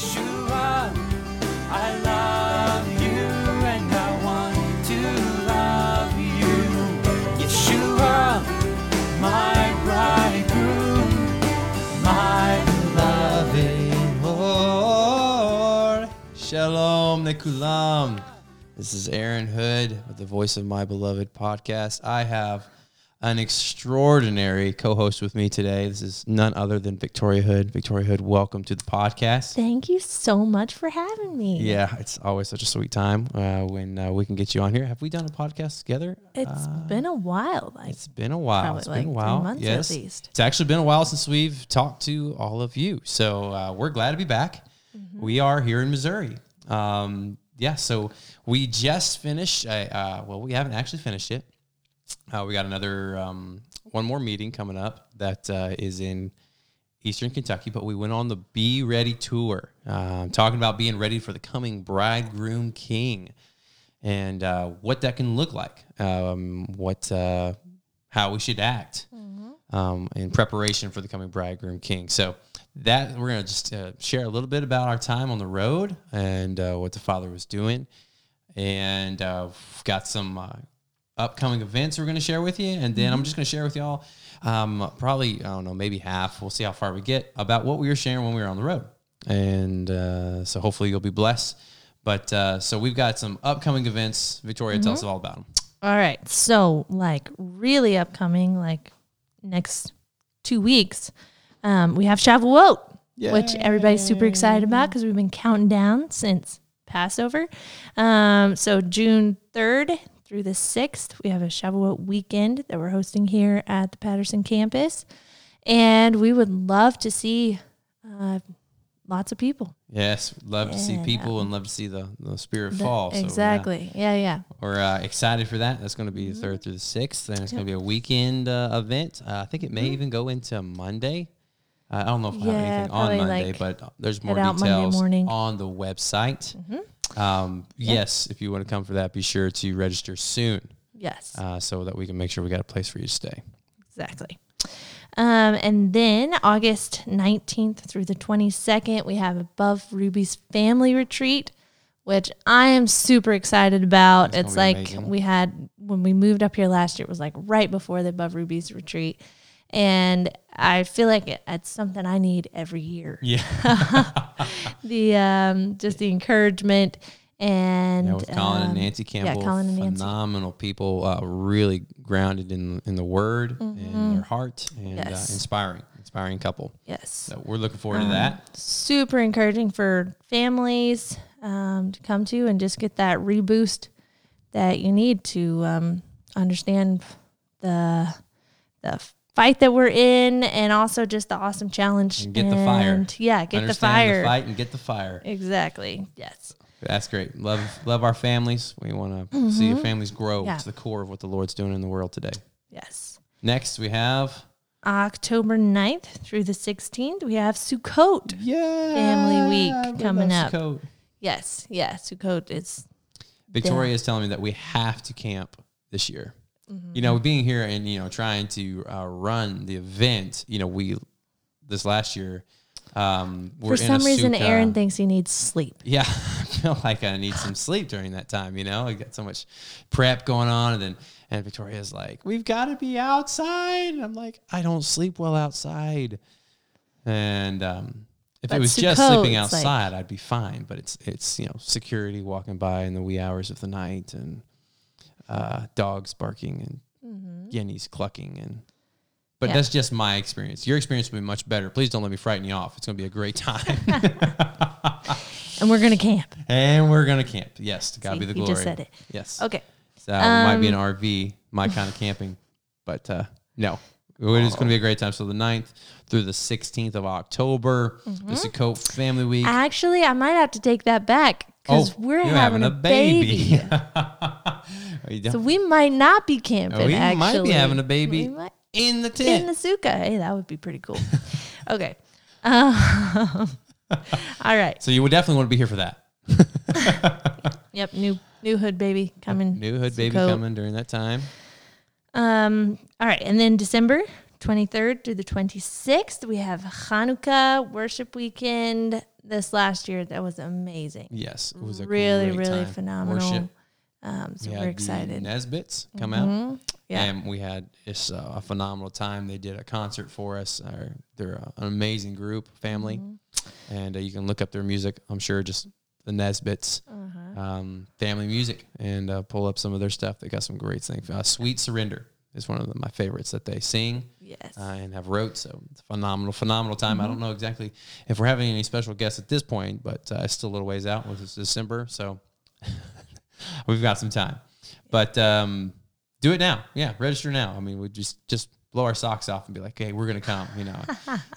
Yeshua, I love you and I want to love you. Yeshua, my bridegroom, my loving Lord. Shalom Nekulam. This is Aaron Hood with the Voice of My Beloved podcast. I have an extraordinary co-host with me today. This is none other than Victoria Hood. Victoria Hood, welcome to the podcast. Thank you so much for having me. Yeah, it's always such a sweet time when we can get you on here. Have we done a podcast together? It's been a while. It's been a while. 3 months yes. At least. It's actually been a while since we've talked to all of you. So we're glad to be back. Mm-hmm. We are here in Missouri. Yeah, so we just finished. We haven't actually finished it. We got another one more meeting coming up that is in Eastern Kentucky, but we went on the Be Ready Tour, talking about being ready for the coming Bridegroom King and what that can look like, how we should act in preparation for the coming Bridegroom King. So that we're going to just share a little bit about our time on the road and what the Father was doing, and we've got some upcoming events we're going to share with you, and then I'm just going to share with y'all probably, I don't know, maybe half, we'll see how far we get, about what we were sharing when we were on the road. And so hopefully you'll be blessed. But so we've got some upcoming events. Victoria, tell us all about them. All right, so really upcoming, next 2 weeks, we have Shavuot. Yay. Which everybody's super excited about because we've been counting down since Passover. So June 3rd through the 6th, we have a Shavuot weekend that we're hosting here at the Patterson campus, and we would love to see lots of people. Yes, love to see people and love to see the spirit fall. Exactly, so yeah. We're excited for that. That's going to be the 3rd through the 6th, and it's going to be a weekend event. I think it may even go into Monday. I don't know if we'll have anything on Monday, but there's more details on the website. Yes, if you want to come for that, be sure to register soon. Yes. So that we can make sure we got a place for you to stay. Exactly. And then August 19th through the 22nd, we have Above Ruby's Family Retreat, which I am super excited about. It's we had, when we moved up here last year, it was right before the Above Ruby's Retreat. And I feel like it's something I need every year. Yeah. Just the encouragement and with Colin and Nancy Campbell. Yeah, Colin and Nancy. Phenomenal people, really grounded in the Word and their heart, and inspiring couple. Yes. So we're looking forward to that. Super encouraging for families to come to and just get that reboost that you need to understand the fight that we're in, and also just the awesome challenge. And get the fire. Yeah, get the fire. Understand the fight and get the fire. Exactly. Yes. That's great. Love our families. We want to see your families grow to the core of what the Lord's doing in the world today. Yes. Next, we have October 9th through the 16th. We have Sukkot Family Week coming up. Sukkot. Yes. Yeah. Sukkot is. Victoria is telling me that we have to camp this year. You know, being here and, trying to run the event, this last year, we're in a sukkah. For some reason, Aaron thinks he needs sleep. Yeah, I feel like I need some sleep during that time, I got so much prep going on, and Victoria's like, we've got to be outside. And I'm like, I don't sleep well outside. And if it was just sleeping outside, I'd be fine. But it's security walking by in the wee hours of the night, and dogs barking and guineas clucking, but that's just my experience. Your experience will be much better. Please don't let me frighten you off. It's going to be a great time. And we're going to camp. Yes, to God be the glory. You just said it. Yes. Okay. So it might be an RV, my kind of camping, but no. It is going to be a great time. So the 9th through the 16th of October, the Sukkot Family Week. Actually, I might have to take that back because we're having a baby. So we might not be camping, we might be having a baby in the tent. In the sukkah. Hey, that would be pretty cool. Okay. All right. So you would definitely want to be here for that. Yep. New hood baby coming. New hood baby coming during that time. All right. And then December 23rd through the 26th, we have Hanukkah worship weekend. this last year that was amazing. Yes, it was a really time. Phenomenal. Worship. So we're excited. The Nesbitts come out. Yeah. And we had just a phenomenal time. They did a concert for us. They're an amazing group, family. Mm-hmm. And you can look up their music. I'm sure just the Nesbitts, family music, and pull up some of their stuff. They got some great things. Sweet Surrender is one of my favorites that they sing. Yes. And have wrote. So it's a phenomenal time. Mm-hmm. I don't know exactly if we're having any special guests at this point, but it's still a little ways out. It's December, so... We've got some time, but do it now. Yeah, register now. I mean, we just blow our socks off and be like, hey, we're going to come, you know.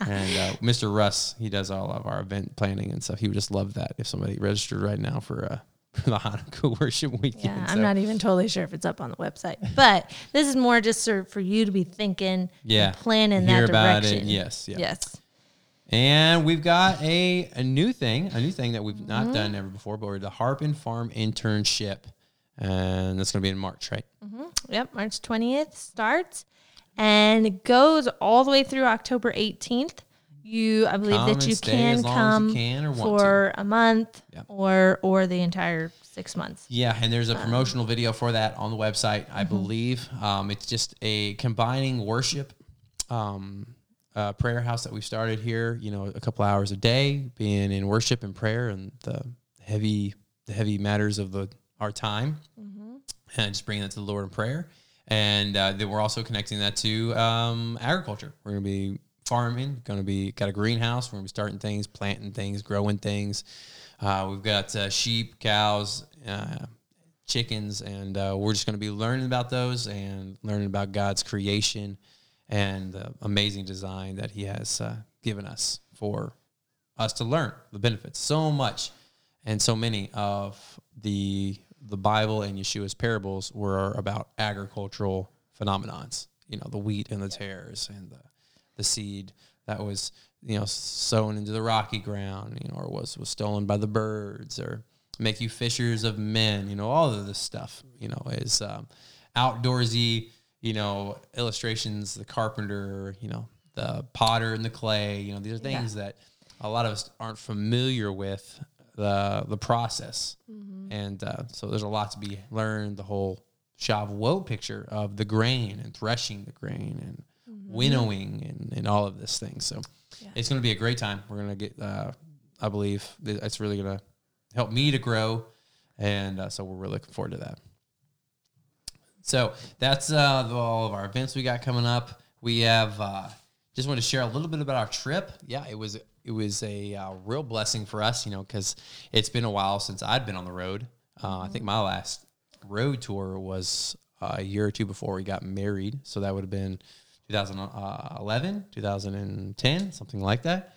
And Mr. Russ, he does all of our event planning and stuff. He would just love that if somebody registered right now for the Hanukkah worship weekend. Yeah, I'm not even totally sure if it's up on the website, but this is more just for you to be thinking, and planning that direction. It. Yes, yeah. Yes. And we've got a new thing that we've not done ever before, but we're the Harp and Farm Internship, and that's going to be in March, right? Mm-hmm. Yep, March 20th starts, and it goes all the way through October 18th. I believe that you can come for a month or the entire 6 months. Yeah, and there's a promotional video for that on the website, I believe. It's just a combining worship. Prayer house that we started here, you know, a couple hours a day, being in worship and prayer and the heavy matters of our time, and just bringing that to the Lord in prayer. And then we're also connecting that to agriculture. We're going to be farming, got a greenhouse. We're going to be starting things, planting things, growing things. We've got sheep, cows, chickens, and we're just going to be learning about those and learning about God's creation and the amazing design that he has given us for us to learn the benefits. So much and so many of the Bible and Yeshua's parables were about agricultural phenomenons, you know, the wheat and the tares and the seed that was, you know, sown into the rocky ground, you know, or was stolen by the birds, or make you fishers of men, you know, all of this stuff, you know, is outdoorsy, you know, illustrations, the carpenter, you know, the potter and the clay, you know, these are things that a lot of us aren't familiar with, the process. And so there's a lot to be learned, the whole Shavuot picture of the grain and threshing the grain and winnowing and all of this thing. So it's going to be a great time. We're going to get, I believe, it's really going to help me to grow. And so we're really looking forward to that. So that's all of our events we got coming up. We have just want to share a little bit about our trip. Yeah, it was a real blessing for us, you know, because it's been a while since I'd been on the road. I think my last road tour was a year or two before we got married. So that would have been 2011, 2010, something like that.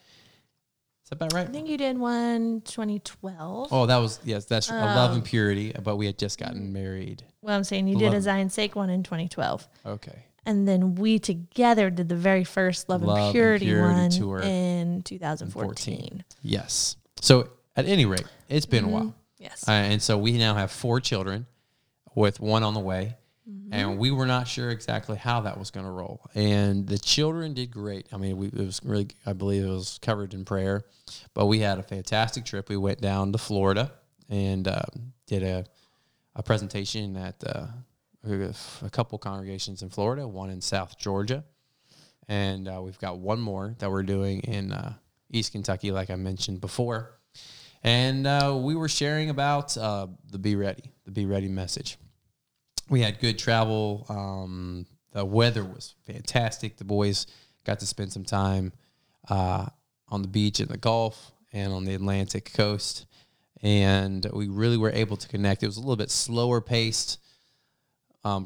Is that about right? I think you did one 2012. Oh, that was, yes, that's Love and Purity, but we had just gotten married. Well, I'm saying you did a Zion's Sake one in 2012. Okay. And then we together did the very first Love and Purity tour in 2014. Yes. So at any rate, it's been a while. Yes. And so we now have 4 children with one on the way. And we were not sure exactly how that was going to roll. And the children did great. I mean, it was really, I believe it was covered in prayer. But we had a fantastic trip. We went down to Florida and did a presentation at a couple congregations in Florida, one in South Georgia. And we've got one more that we're doing in East Kentucky, like I mentioned before. And we were sharing about the Be Ready message. We had good travel. The weather was fantastic. The boys got to spend some time on the beach in the Gulf and on the Atlantic coast, and we really were able to connect. It was a little bit slower paced kind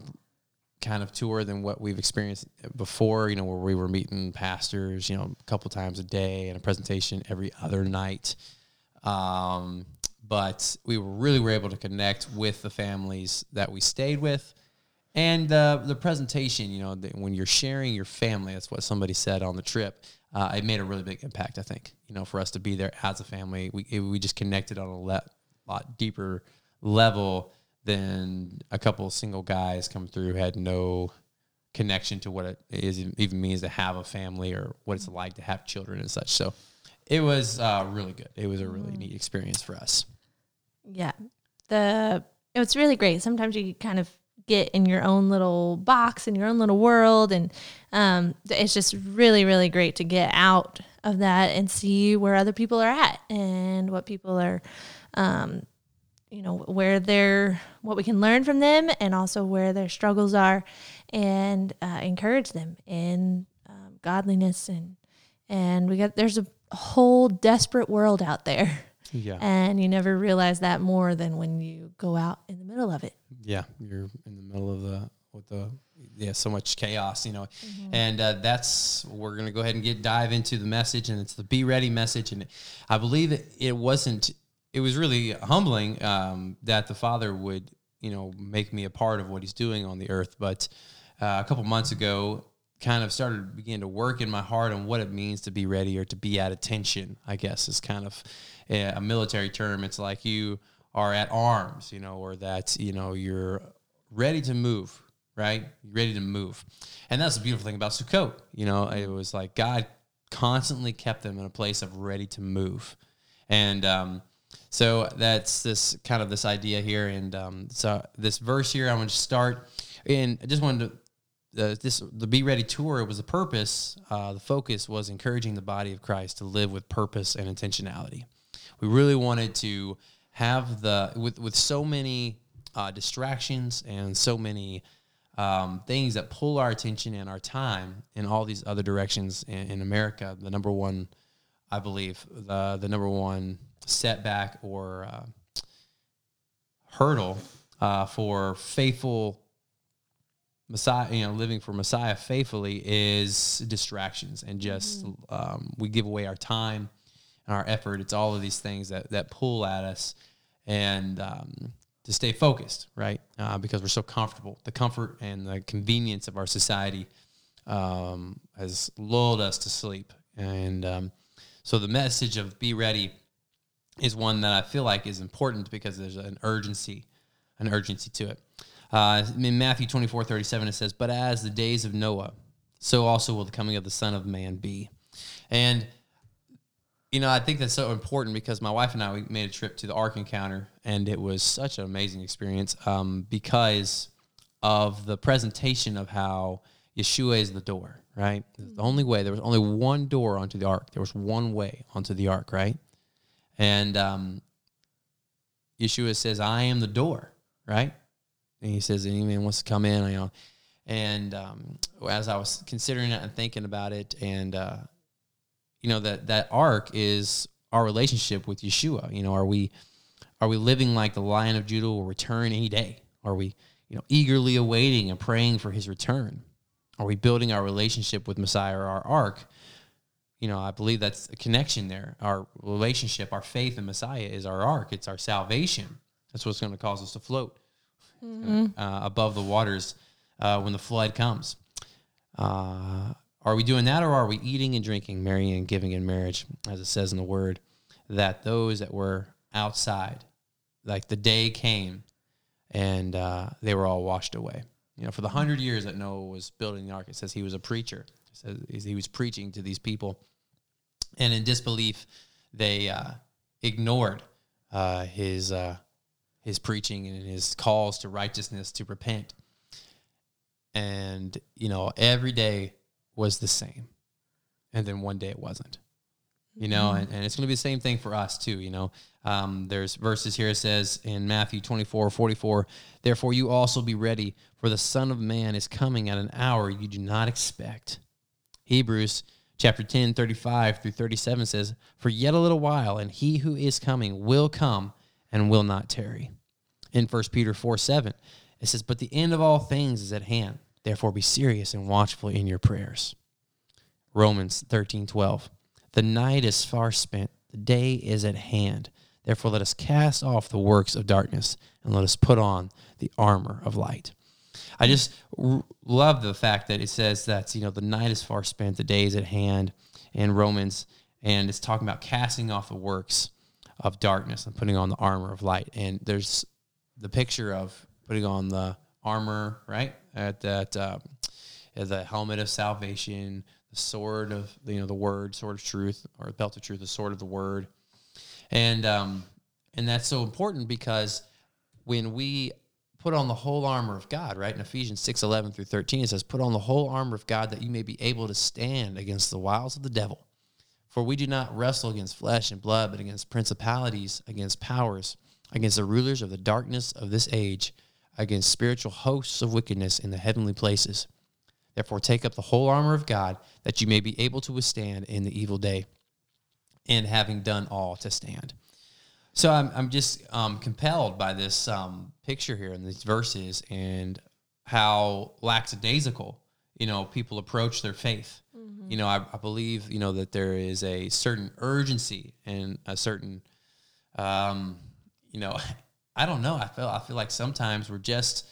of tour than what we've experienced before, you know, where we were meeting pastors, you know, a couple times a day and a presentation every other night. But we really were able to connect with the families that we stayed with. And the presentation, you know, when you're sharing your family, that's what somebody said on the trip, it made a really big impact, I think, you know, for us to be there as a family. We just connected on a lot deeper level than a couple of single guys come through who had no connection to what it even means to have a family or what it's like to have children and such. So It was really good. It was a really neat experience for us. Yeah. It was really great. Sometimes you kind of get in your own little box, in your own little world, and it's just really, really great to get out of that and see where other people are at and what people are, what we can learn from them, and also where their struggles are, and encourage them in godliness. And there's a whole desperate world out there. Yeah. And you never realize that more than when you go out in the middle of it. Yeah. You're in the middle of so much chaos, mm-hmm. And we're going to go ahead and dive into the message, and it's the Be Ready message. And I believe it was really humbling that the Father would, make me a part of what he's doing on the earth. But a couple months ago, kind of began to work in my heart on what it means to be ready, or to be at attention, I guess, is kind of a military term. It's like you are at arms, or that, you're ready to move, right? You're ready to move. And that's the beautiful thing about Sukkot. It was like God constantly kept them in a place of ready to move. And so that's this idea here. And so this verse here, I want to start, and I just wanted to, the Be Ready Tour, it was the purpose. The focus was encouraging the body of Christ to live with purpose and intentionality. We really wanted to have with so many distractions and so many things that pull our attention and our time in all these other directions in America. The number one, I believe, the number one setback or hurdle for faithful Messiah, living for Messiah faithfully, is distractions, and just we give away our time and our effort. It's all of these things that pull at us, and to stay focused, right? Because we're so comfortable. The comfort and the convenience of our society has lulled us to sleep, and so the message of Be Ready is one that I feel like is important because there's an urgency to it. In Matthew 24:37, it says, "But as the days of Noah, so also will the coming of the Son of Man be." And, I think that's so important because my wife and I, we made a trip to the Ark Encounter, and it was such an amazing experience because of the presentation of how Yeshua is the door, right? Mm-hmm. The only way. There was only one door onto the Ark. There was one way onto the Ark, right? And Yeshua says, "I am the door," right? And he says, "Any man wants to come in." And as I was considering it and thinking about it, and that ark is our relationship with Yeshua. Are we living like the Lion of Judah will return any day? Are we, eagerly awaiting and praying for his return? Are we building our relationship with Messiah or our ark? I believe that's a connection there. Our relationship, our faith in Messiah is our ark. It's our salvation. That's what's going to cause us to float. Mm-hmm. Above the waters when the flood comes. Are we doing that, or are we eating and drinking, marrying and giving in marriage, as it says in the word, that those that were outside, like the day came and they were all washed away. For the 100 years that Noah was building the ark, it says he was a preacher. It says he was preaching to these people. And in disbelief, they ignored his preaching and his calls to righteousness, to repent. And, every day was the same. And then one day it wasn't, and it's going to be the same thing for us too. There's verses here. It says in Matthew 24:44, "Therefore you also be ready, for the Son of Man is coming at an hour you do not expect." Hebrews chapter 10:35-37 says, "For yet a little while, and he who is coming will come and will not tarry." In 1 Peter 4:7, it says, "But the end of all things is at hand. Therefore be serious and watchful in your prayers." Romans 13:12, "The night is far spent, the day is at hand. Therefore let us cast off the works of darkness, and let us put on the armor of light." I just love the fact that it says that, the night is far spent, the day is at hand in Romans, and it's talking about casting off the works of darkness and putting on the armor of light. And there's the picture of putting on the armor, right? At the helmet of salvation, the sword of, the word, sword of truth, or the belt of truth, the sword of the word. And that's so important because when we put on the whole armor of God, right? In Ephesians 6:11 through 13, it says, put on the whole armor of God that you may be able to stand against the wiles of the devil. For we do not wrestle against flesh and blood, but against principalities, against powers, against the rulers of the darkness of this age, against spiritual hosts of wickedness in the heavenly places. Therefore, take up the whole armor of God, that you may be able to withstand in the evil day, and having done all, to stand. So I'm just compelled by this picture here in these verses, and how lackadaisical, people approach their faith. Mm-hmm. I believe, that there is a certain urgency and a certain, I don't know. I feel like sometimes we're just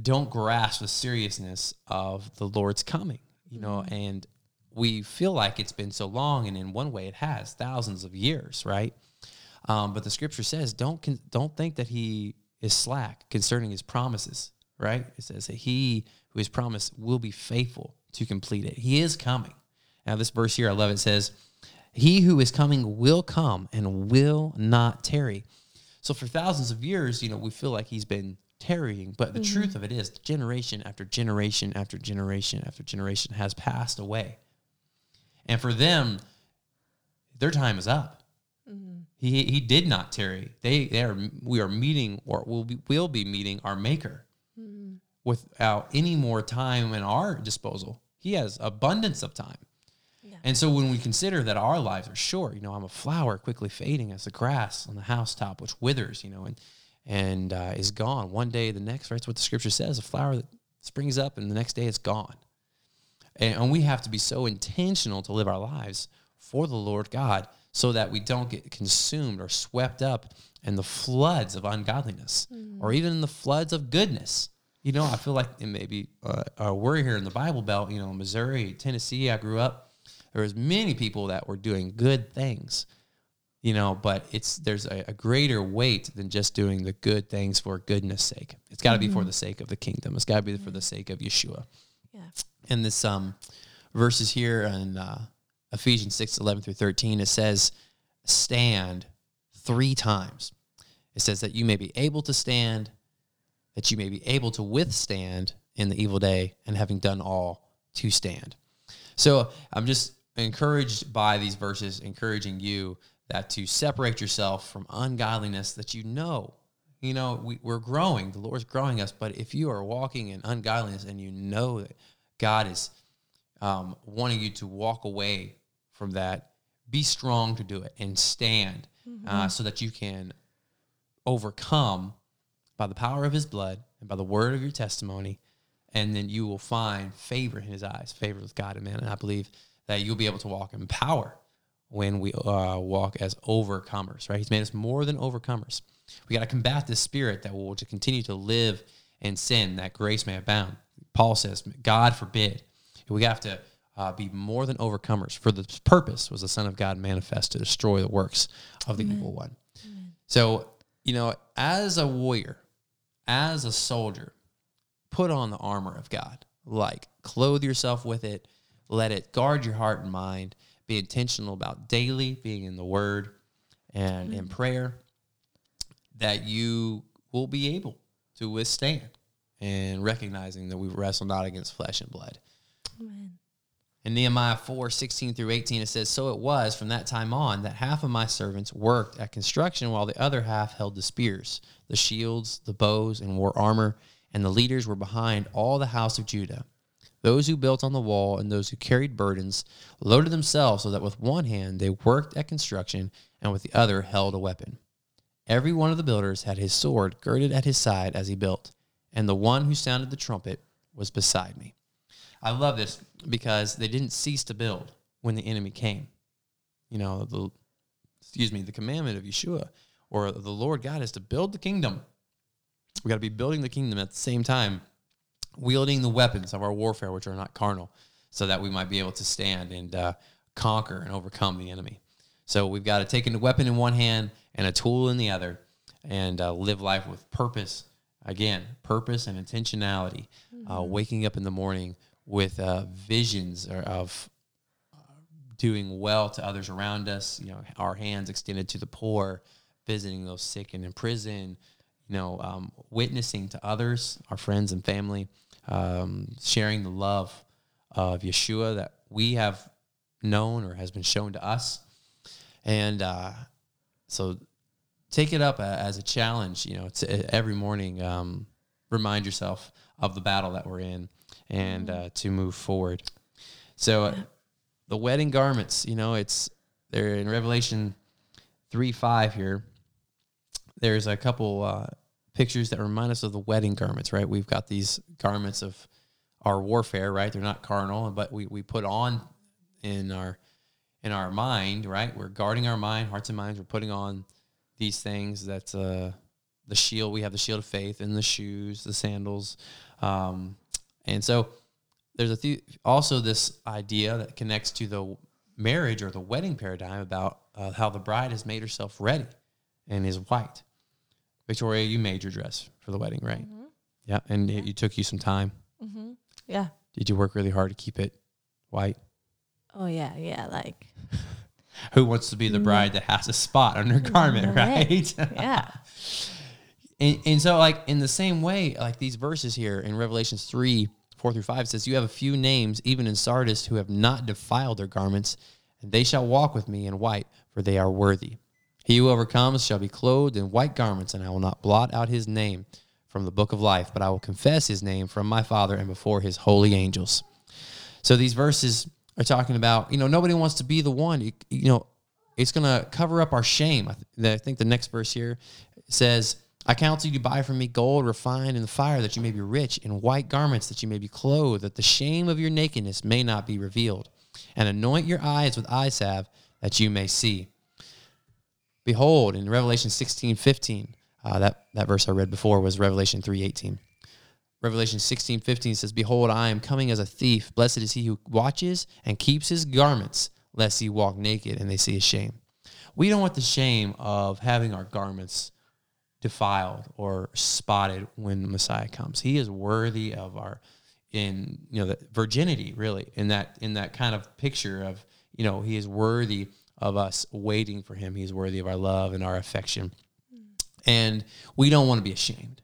don't grasp the seriousness of the Lord's coming, mm-hmm. and we feel like it's been so long, and in one way it has, thousands of years, right? But the scripture says, don't think that he is slack concerning his promises, right? It says that he who is promised will be faithful to complete it. He is coming. Now this verse here, I love it, says, he who is coming will come and will not tarry. So for thousands of years, we feel like he's been tarrying, but the mm-hmm. truth of it is generation after generation after generation after generation has passed away. And for them, their time is up. Mm-hmm. He did not tarry. We will be meeting our Maker mm-hmm. without any more time in our disposal. He has abundance of time. Yeah. And so when we consider that our lives are short, I'm a flower quickly fading as the grass on the housetop, which withers, and is gone one day, the next, right? That's what the scripture says, a flower that springs up and the next day it's gone. And we have to be so intentional to live our lives for the Lord God so that we don't get consumed or swept up in the floods of ungodliness mm-hmm. or even in the floods of goodness. I feel like it may be we're here in the Bible Belt, Missouri, Tennessee, I grew up. There was many people that were doing good things, but there's a greater weight than just doing the good things for goodness sake. It's got to mm-hmm. be for the sake of the kingdom. It's got to be for the sake of Yeshua. Yeah. And this verses here in Ephesians 6:11 through 13, it says, stand three times. It says that you may be able to stand, that you may be able to withstand in the evil day, and having done all, to stand. So I'm just encouraged by these verses, encouraging you that to separate yourself from ungodliness that we're growing, the Lord's growing us, but if you are walking in ungodliness and that God is wanting you to walk away from that, be strong to do it and stand mm-hmm. So that you can overcome by the power of his blood and by the word of your testimony, and then you will find favor in his eyes, favor with God and man. And I believe that you'll be able to walk in power when we walk as overcomers, right? He's made us more than overcomers. We got to combat this spirit that will continue to live in sin, that grace may abound. Paul says, God forbid. We have to be more than overcomers, for the purpose was the Son of God manifest to destroy the works of the Amen. Evil one. Amen. So, as a warrior, as a soldier, put on the armor of God. Clothe yourself with it. Let it guard your heart and mind. Be intentional about daily being in the Word and mm-hmm. in prayer, that you will be able to withstand, and recognizing that we wrestle not against flesh and blood. Amen. In Nehemiah 4:16 through 18, it says, so it was from that time on that half of my servants worked at construction, while the other half held the spears, the shields, the bows, and wore armor, and the leaders were behind all the house of Judah. Those who built on the wall and those who carried burdens loaded themselves so that with one hand they worked at construction and with the other held a weapon. Every one of the builders had his sword girded at his side as he built, and the one who sounded the trumpet was beside me. I love this because they didn't cease to build when the enemy came. The commandment of Yeshua or the Lord God is to build the kingdom. We got to be building the kingdom at the same time, wielding the weapons of our warfare, which are not carnal, so that we might be able to stand and conquer and overcome the enemy. So we've got to take a weapon in one hand and a tool in the other, and live life with purpose. Again, purpose and intentionality, mm-hmm. Waking up in the morning with visions of doing well to others around us, you know, our hands extended to the poor, visiting those sick and in prison, you know, witnessing to others, our friends and family, sharing the love of Yeshua that we have known or has been shown to us. And so take it up as a challenge, you know, every morning, remind yourself of the battle that we're in and to move forward. So the wedding garments, you know, they're in Revelation 3:5 here. There's a couple pictures that remind us of the wedding garments, right? We've got these garments of our warfare, right? They're not carnal, but we put on in our mind, right? We're guarding our mind, hearts and minds. We're putting on these things. That's the shield. We have the shield of faith and the shoes, the sandals. And so there's also this idea that connects to the marriage or the wedding paradigm about how the bride has made herself ready and is white. Victoria, you made your dress for the wedding, right? Mm-hmm. Yeah. And it took you some time. Mm-hmm. Yeah. Did you work really hard to keep it white? Oh, yeah, yeah, like. Who wants to be the bride that has a spot on her garment, right? Yeah. And so, like, in the same way, like, these verses here in Revelations 3:4-5 says, "You have a few names, even in Sardis, who have not defiled their garments, and they shall walk with me in white, for they are worthy. He who overcomes shall be clothed in white garments, and I will not blot out his name from the book of life, but I will confess his name from my Father and before his holy angels." So these verses are talking about, you know, nobody wants to be the one. You know, it's going to cover up our shame. I think the next verse here says, "I counsel you to buy from me gold refined in the fire, that you may be rich, in white garments, that you may be clothed, that the shame of your nakedness may not be revealed, and anoint your eyes with eye salve, that you may see." Behold, in Revelation 16:15, that verse I read before was Revelation 3:18. Revelation 16:15 says, "Behold, I am coming as a thief. Blessed is he who watches and keeps his garments, lest he walk naked and they see his shame." We don't want the shame of having our garments defiled or spotted when Messiah comes. He is worthy of our, the virginity, really, in that kind of picture of, you know, he is worthy of us waiting for him. He is worthy of our love and our affection. And we don't want to be ashamed.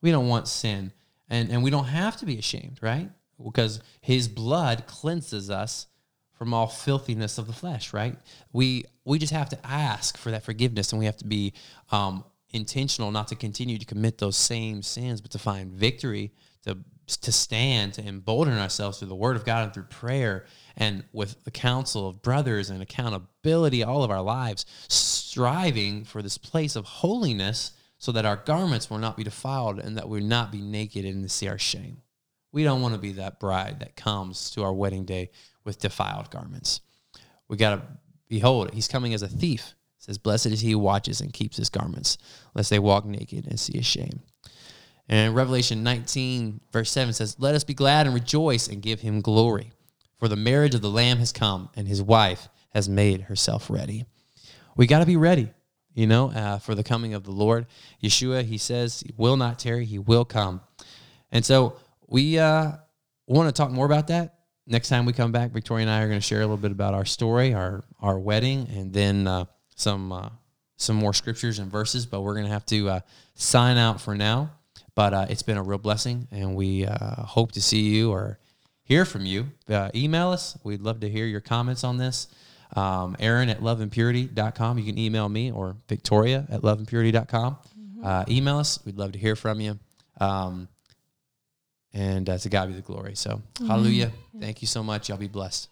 We don't want sin. And we don't have to be ashamed, right? Because his blood cleanses us from all filthiness of the flesh, right? We just have to ask for that forgiveness, and we have to be intentional not to continue to commit those same sins, but to find victory, to stand, to embolden ourselves through the word of God and through prayer and with the counsel of brothers and accountability all of our lives, striving for this place of holiness, so that our garments will not be defiled and that we'll not be naked and see our shame. We don't want to be that bride that comes to our wedding day with defiled garments. We got to behold, he's coming as a thief. It says, "Blessed is he who watches and keeps his garments, lest they walk naked and see his shame." And Revelation 19:7 says, "Let us be glad and rejoice and give him glory, for the marriage of the Lamb has come, and his wife has made herself ready." We got to be ready. You know, for the coming of the Lord. Yeshua, he says, he will not tarry, he will come. And so we want to talk more about that. Next time we come back, Victoria and I are going to share a little bit about our story, our wedding, and then some more scriptures and verses. But we're going to have to sign out for now. But it's been a real blessing, and we hope to see you or hear from you. Email us. We'd love to hear your comments on this. Aaron@loveandpurity.com. You can email me, or Victoria@loveandpurity.com. Email us. We'd love to hear from you. And to God be the glory. So, hallelujah. Thank you so much. Y'all be blessed.